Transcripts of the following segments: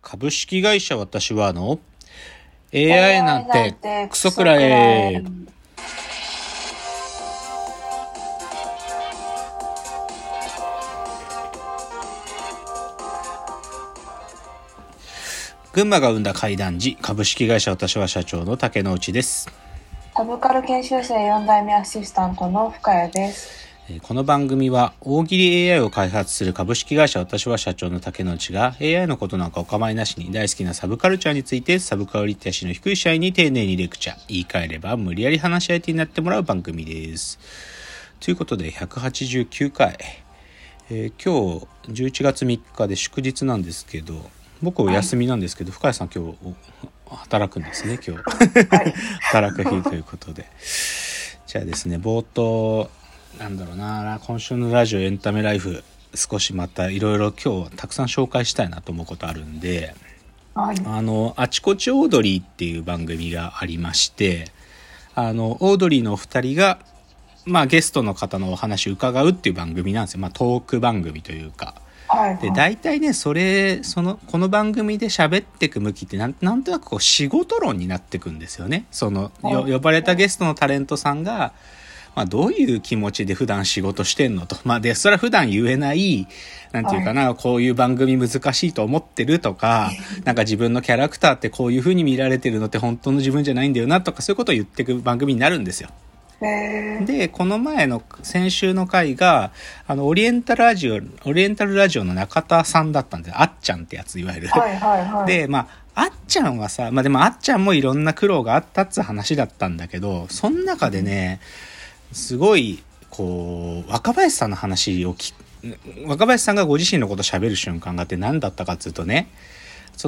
株式会社私はの AI なんてクソくらえ。群馬が生んだ怪談時、株式会社私は社長の竹之内です。サブカル研修生4代目アシスタントの深谷です。この番組は大喜利 AI を開発する株式会社私は社長の竹之内が AI のことなんかお構いなしに大好きなサブカルチャーについてサブカルリテラシーの低い社員に丁寧にレクチャー、言い換えれば無理やり話し相手になってもらう番組です。ということで189回、今日11月3日で祝日なんですけど、僕お休みなんですけど、はい、深谷さん今日働くんですね今日、はい、働く日ということでじゃあですね、冒頭なんだろうな、今週のラジオエンタメライフ少しまたいろいろ今日はたくさん紹介したいなと思うことあるんで、はい、あちこちオードリーっていう番組がありまして、オードリーのお二人が、ゲストの方のお話を伺うっていう番組なんですよ、トーク番組というか、はいはい、で大体ねこの番組で喋っていく向きってなんとなくこう仕事論になっていくんですよね。呼ばれたゲストのタレントさんがどういう気持ちで普段仕事してんのと、でそれは普段言えないなんていうかな、こういう番組難しいと思ってるとか、なんか自分のキャラクターってこういう風に見られてるのって本当の自分じゃないんだよなとか、そういうことを言ってく番組になるんですよ。でこの前の先週の回がオリエンタルラジオの中田さんだったんですよ。あっちゃんってやつ、いわゆる、はいはいはい、であっちゃんはさ、でもあっちゃんもいろんな苦労があったって話だったんだけど、その中でね、すごいこう若林さんの話を若林さんがご自身のことを喋る瞬間があって、何だったかっていうとね、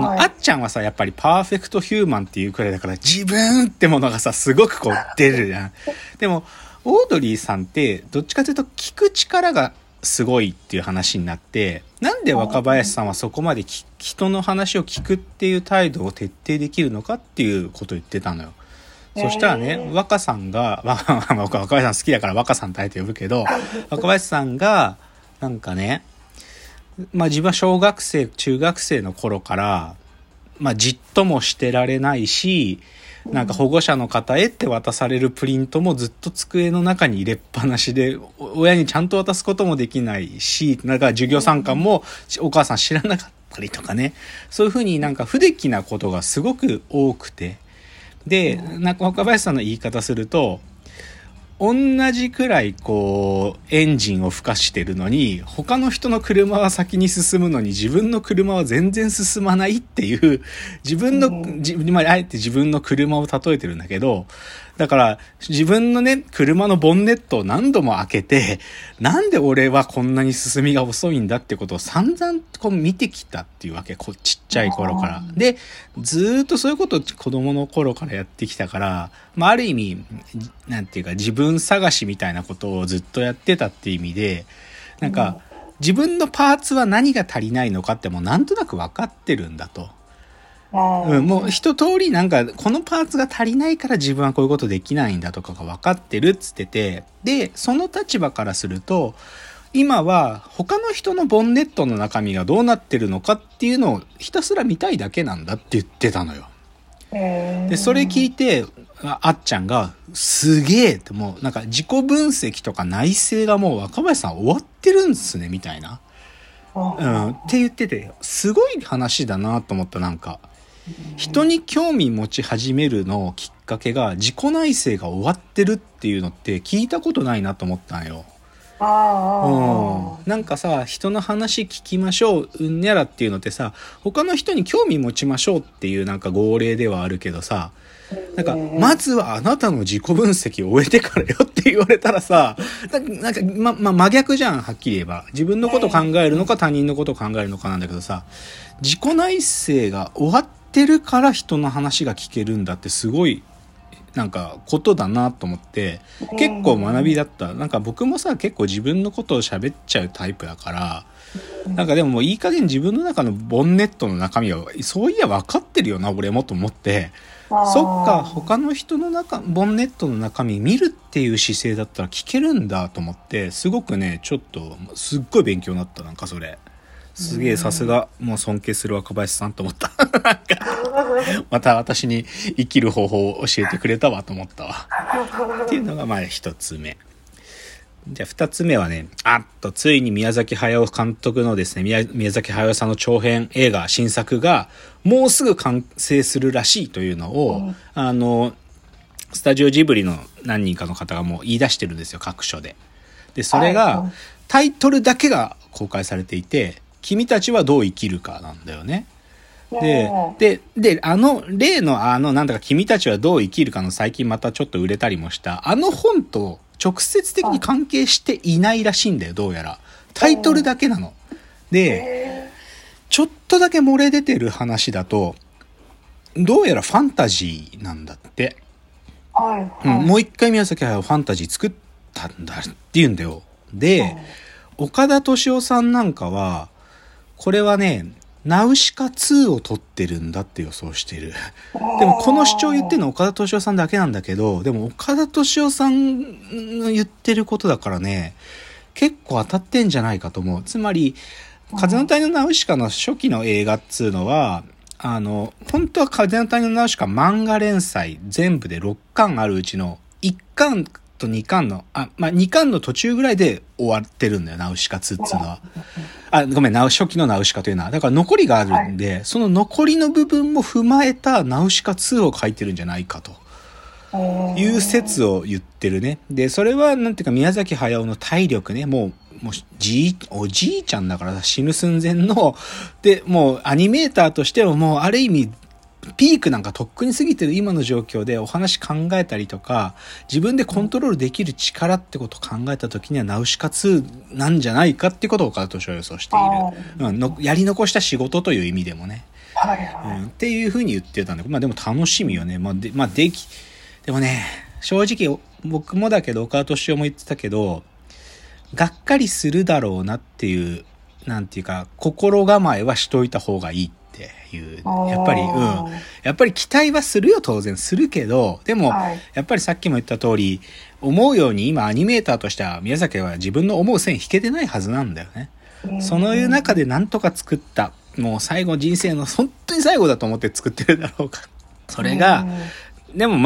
あっちゃんはさ、やっぱりパーフェクトヒューマンっていうくらいだから自分ってものがさすごくこう出るじゃんでもオードリーさんってどっちかというと聞く力がすごいっていう話になって、なんで若林さんはそこまで人の話を聞くっていう態度を徹底できるのかっていうことを言ってたのよ。そしたらね、若さんが、若林さん好きだから若さんとあえて呼ぶけど、若林さんがなんかね、自分は小学生中学生の頃から、じっともしてられないし、なんか保護者の方へって渡されるプリントもずっと机の中に入れっぱなしで、親にちゃんと渡すこともできないし、なんか授業参観もお母さん知らなかったりとかね、そういうふうになんか不出来なことがすごく多くて、でなんか若林さんの言い方すると、同じくらいこうエンジンをふかしてるのに他の人の車は先に進むのに自分の車は全然進まないっていう、あえて自分の車を例えてるんだけど、だから自分のね車のボンネットを何度も開けて、なんで俺はこんなに進みが遅いんだってことを散々こう見てきたっていうわけ、ちっちゃい頃から。でずっとそういうことを子供の頃からやってきたから、ある意味なんていうか自分探しみたいなことをずっとやってたっていう意味で、なんか自分のパーツは何が足りないのかってもうなんとなく分かってるんだと。もう一通りなんかこのパーツが足りないから自分はこういうことできないんだとかが分かってるっつってて、でその立場からすると今は他の人のボンネットの中身がどうなってるのかっていうのをひたすら見たいだけなんだって言ってたのよ。でそれ聞いてあっちゃんがすげえって、もうなんか自己分析とか内省がもう若林さん終わってるんですねみたいな、って言ってて、すごい話だなと思った。なんか人に興味持ち始めるのきっかけが自己内省が終わってるっていうのって聞いたことないなと思ったんよ。なんかさ、人の話聞きましょううんやらっていうのってさ、他の人に興味持ちましょうっていうなんか号令ではあるけどさ、なんかまずはあなたの自己分析を終えてからよって言われたらさ、なんか真逆じゃん、はっきり言えば。自分のこと考えるのか他人のこと考えるのかなんだけどさ、自己内省が終わってるから人の話が聞けるんだって、すごいなんかことだなと思って、結構学びだった。なんか僕もさ、結構自分のことを喋っちゃうタイプだから、なんかでももういい加減自分の中のボンネットの中身はそういや分かってるよな俺もと思って、そっか他の人のボンネットの中身見るっていう姿勢だったら聞けるんだと思って、すごくね、ちょっとすっごい勉強になった。なんかそれすげえさすが、もう尊敬する若林さんと思ったまた私に生きる方法を教えてくれたわと思ったわっていうのがまあ一つ目。じゃあ二つ目はね、ついに宮崎駿監督のですね、宮崎駿さんの長編映画新作がもうすぐ完成するらしいというのを、うん、スタジオジブリの何人かの方がもう言い出してるんですよ、各所で。でそれがタイトルだけが公開されていて、君たちはどう生きるかなんだよね。で例のなんだか君たちはどう生きるかの最近またちょっと売れたりもしたあの本と直接的に関係していないらしいんだよ、どうやら。タイトルだけなの。で、ちょっとだけ漏れ出てる話だと、どうやらファンタジーなんだって。はいはい、もう一回宮崎駿ファンタジー作ったんだっていうんだよ。で、岡田敏夫さんなんかは、これはね、ナウシカ2を撮ってるんだって予想してる。でもこの主張言ってるのは岡田敏夫さんだけなんだけど、でも岡田敏夫さんの言ってることだからね、結構当たってんじゃないかと思う。つまり、風の谷のナウシカの初期の映画っつうのは、本当は風の谷のナウシカ漫画連載全部で6巻あるうちの1巻と2巻の、2巻の途中ぐらいで終わってるんだよ、ナウシカ2っていうのは。初期のナウシカというのは。だから残りがあるんで、はい、その残りの部分も踏まえたナウシカ2を書いてるんじゃないかという説を言ってるね。で、それはなんていうか宮崎駿の体力ね、もうおじいちゃんだから死ぬ寸前の、で、もうアニメーターとしてももうある意味、ピークなんかとっくに過ぎてる今の状況でお話考えたりとか自分でコントロールできる力ってことを考えた時にはナウシカ2なんじゃないかってことを岡田敏夫予想している、やり残した仕事という意味でもね、はいはいっていうふうに言ってたんだけど、でも楽しみよね。でもね、正直僕もだけど岡田敏夫も言ってたけど、がっかりするだろうなっていう、なんていうか心構えはしといた方がいいっていう、やっぱり期待はするよ、当然するけど、でも、はい、やっぱりさっきも言った通り、思うように今アニメーターとしては宮崎は自分の思う線引けてないはずなんだよね。そのいう中でなんとか作った、もう最後人生の本当に最後だと思って作ってるだろうか。それが、でも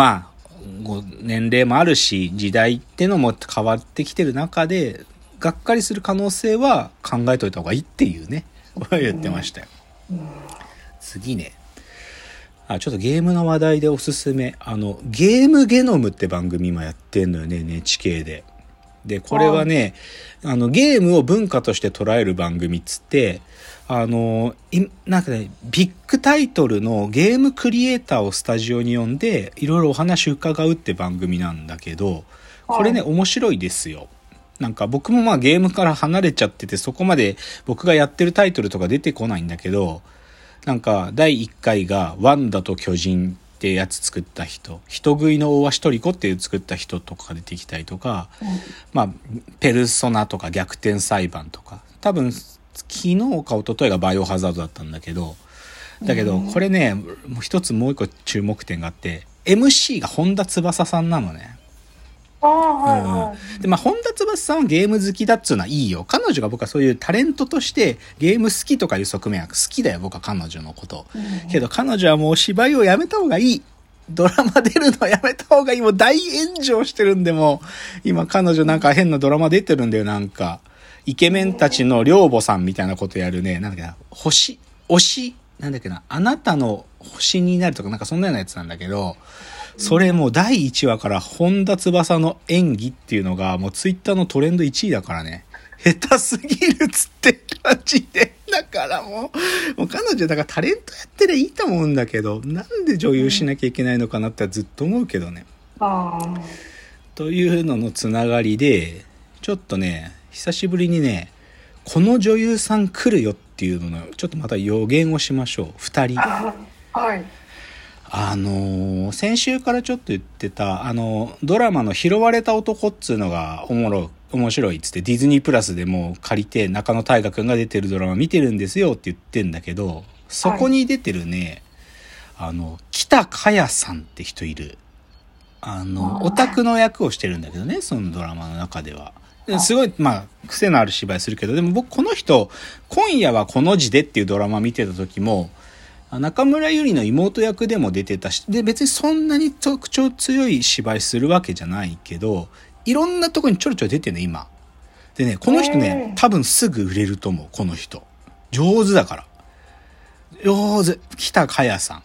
年齢もあるし、時代ってのも変わってきてる中で、がっかりする可能性は考えといた方がいいっていうね、言ってましたよ。次ね、ちょっとゲームの話題でおすすめ、ゲームゲノムって番組今やってんのよね、 NHK で。でこれはね、ゲームを文化として捉える番組っつって、なんかね、ビッグタイトルのゲームクリエイターをスタジオに呼んでいろいろお話伺うって番組なんだけど、これね面白いですよ。なんか僕もゲームから離れちゃってて、そこまで僕がやってるタイトルとか出てこないんだけど、なんか第1回がワンダと巨人ってやつ作った人、人食いの大足トリコっていう作った人とか出てきたりとか、ペルソナとか逆転裁判とか、多分昨日か一昨日がバイオハザードだったんだけど、これね、もう一個注目点があって MC が本田翼さんなのね。で本田翼さんはゲーム好きだっつうのはいいよ。彼女が僕はそういうタレントとしてゲーム好きとかいう側面は好きだよ、僕は彼女のこと、けど彼女はもう芝居をやめた方がいい、ドラマ出るのやめた方がいい、もう大炎上してるんで、もう今彼女なんか変なドラマ出てるんだよ。なんかイケメンたちの寮母さんみたいなことやるね、あなたの星になるとか、なんかそんなようなやつなんだけど、それもう第1話から本田翼の演技っていうのがもうツイッターのトレンド1位だからね、下手すぎるっつって感じで、だからもう彼女だからタレントやってりゃいいと思うんだけど、なんで女優しなきゃいけないのかなってずっと思うけどね。というののつながりで、ちょっとね久しぶりにね、この女優さん来るよっていうのをちょっとまた予言をしましょう、2人。先週からちょっと言ってた、ドラマの拾われた男っつうのが面白いっつって、ディズニープラスでもう借りて中野大河君が出てるドラマ見てるんですよって言ってんだけど、そこに出てるね、北かやさんって人いる。オタクの役をしてるんだけどね、そのドラマの中では。すごいまあ癖のある芝居するけど、でも僕この人今夜はこの字でっていうドラマ見てた時も中村ゆりの妹役でも出てたし、で別にそんなに特徴強い芝居するわけじゃないけど、いろんなとこにちょろちょろ出てるね今でね。この人ね多分すぐ売れると思う。この人上手だから。上手。北かやさ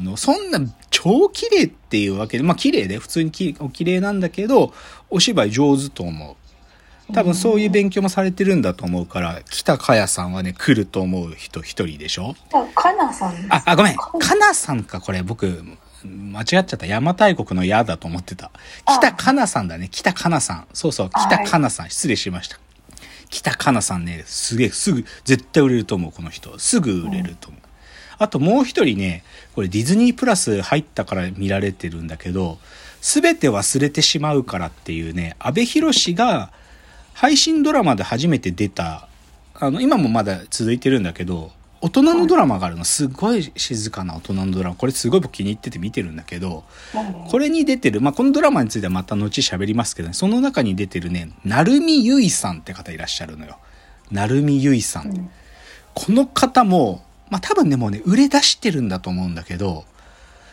ん、そんな超綺麗っていうわけで、まあ綺麗で普通に綺麗なんだけどお芝居上手と思う。多分そういう勉強もされてるんだと思うから、北かやさんはね来ると思う人一人でしょ。かなさんですか。あ、ごめん、かなさんか。これ僕間違っちゃった。邪馬台国の矢だと思ってた。北かなさんだね。北かなさん、そうそう、北かなさん、失礼しました。北かなさんね、すげえすぐ絶対売れると思う。この人すぐ売れると思う、うん。あともう一人ね、これディズニープラス入ったから見られてるんだけど、すべて忘れてしまうからっていうね、阿部寛が配信ドラマで初めて出た、今もまだ続いてるんだけど、大人のドラマがあるの。すごい静かな大人のドラマ。これすごい僕気に入ってて見てるんだけど、これに出てる、まあ、このドラマについてはまた後喋りますけどね、その中に出てるね、成海結衣さんって方いらっしゃるのよ。成海結衣さん、うん、この方もまあ多分ねもうね売れ出してるんだと思うんだけど、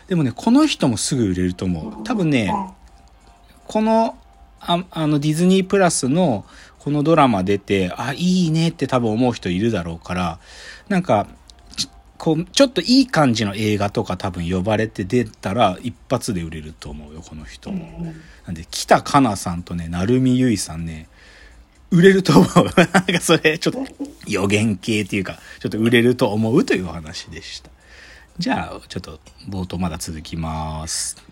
でもねこの人もすぐ売れると思う。多分ねこのディズニープラスのこのドラマ出て、あいいねって多分思う人いるだろうから、なんかこうちょっといい感じの映画とか多分呼ばれて出たら一発で売れると思うよこの人、うん、なんで北かなさんとね成海結衣さんね売れると思う。なんかそれちょっと予言系っていうかちょっと売れると思うというお話でした。じゃあちょっと冒頭まだ続きます。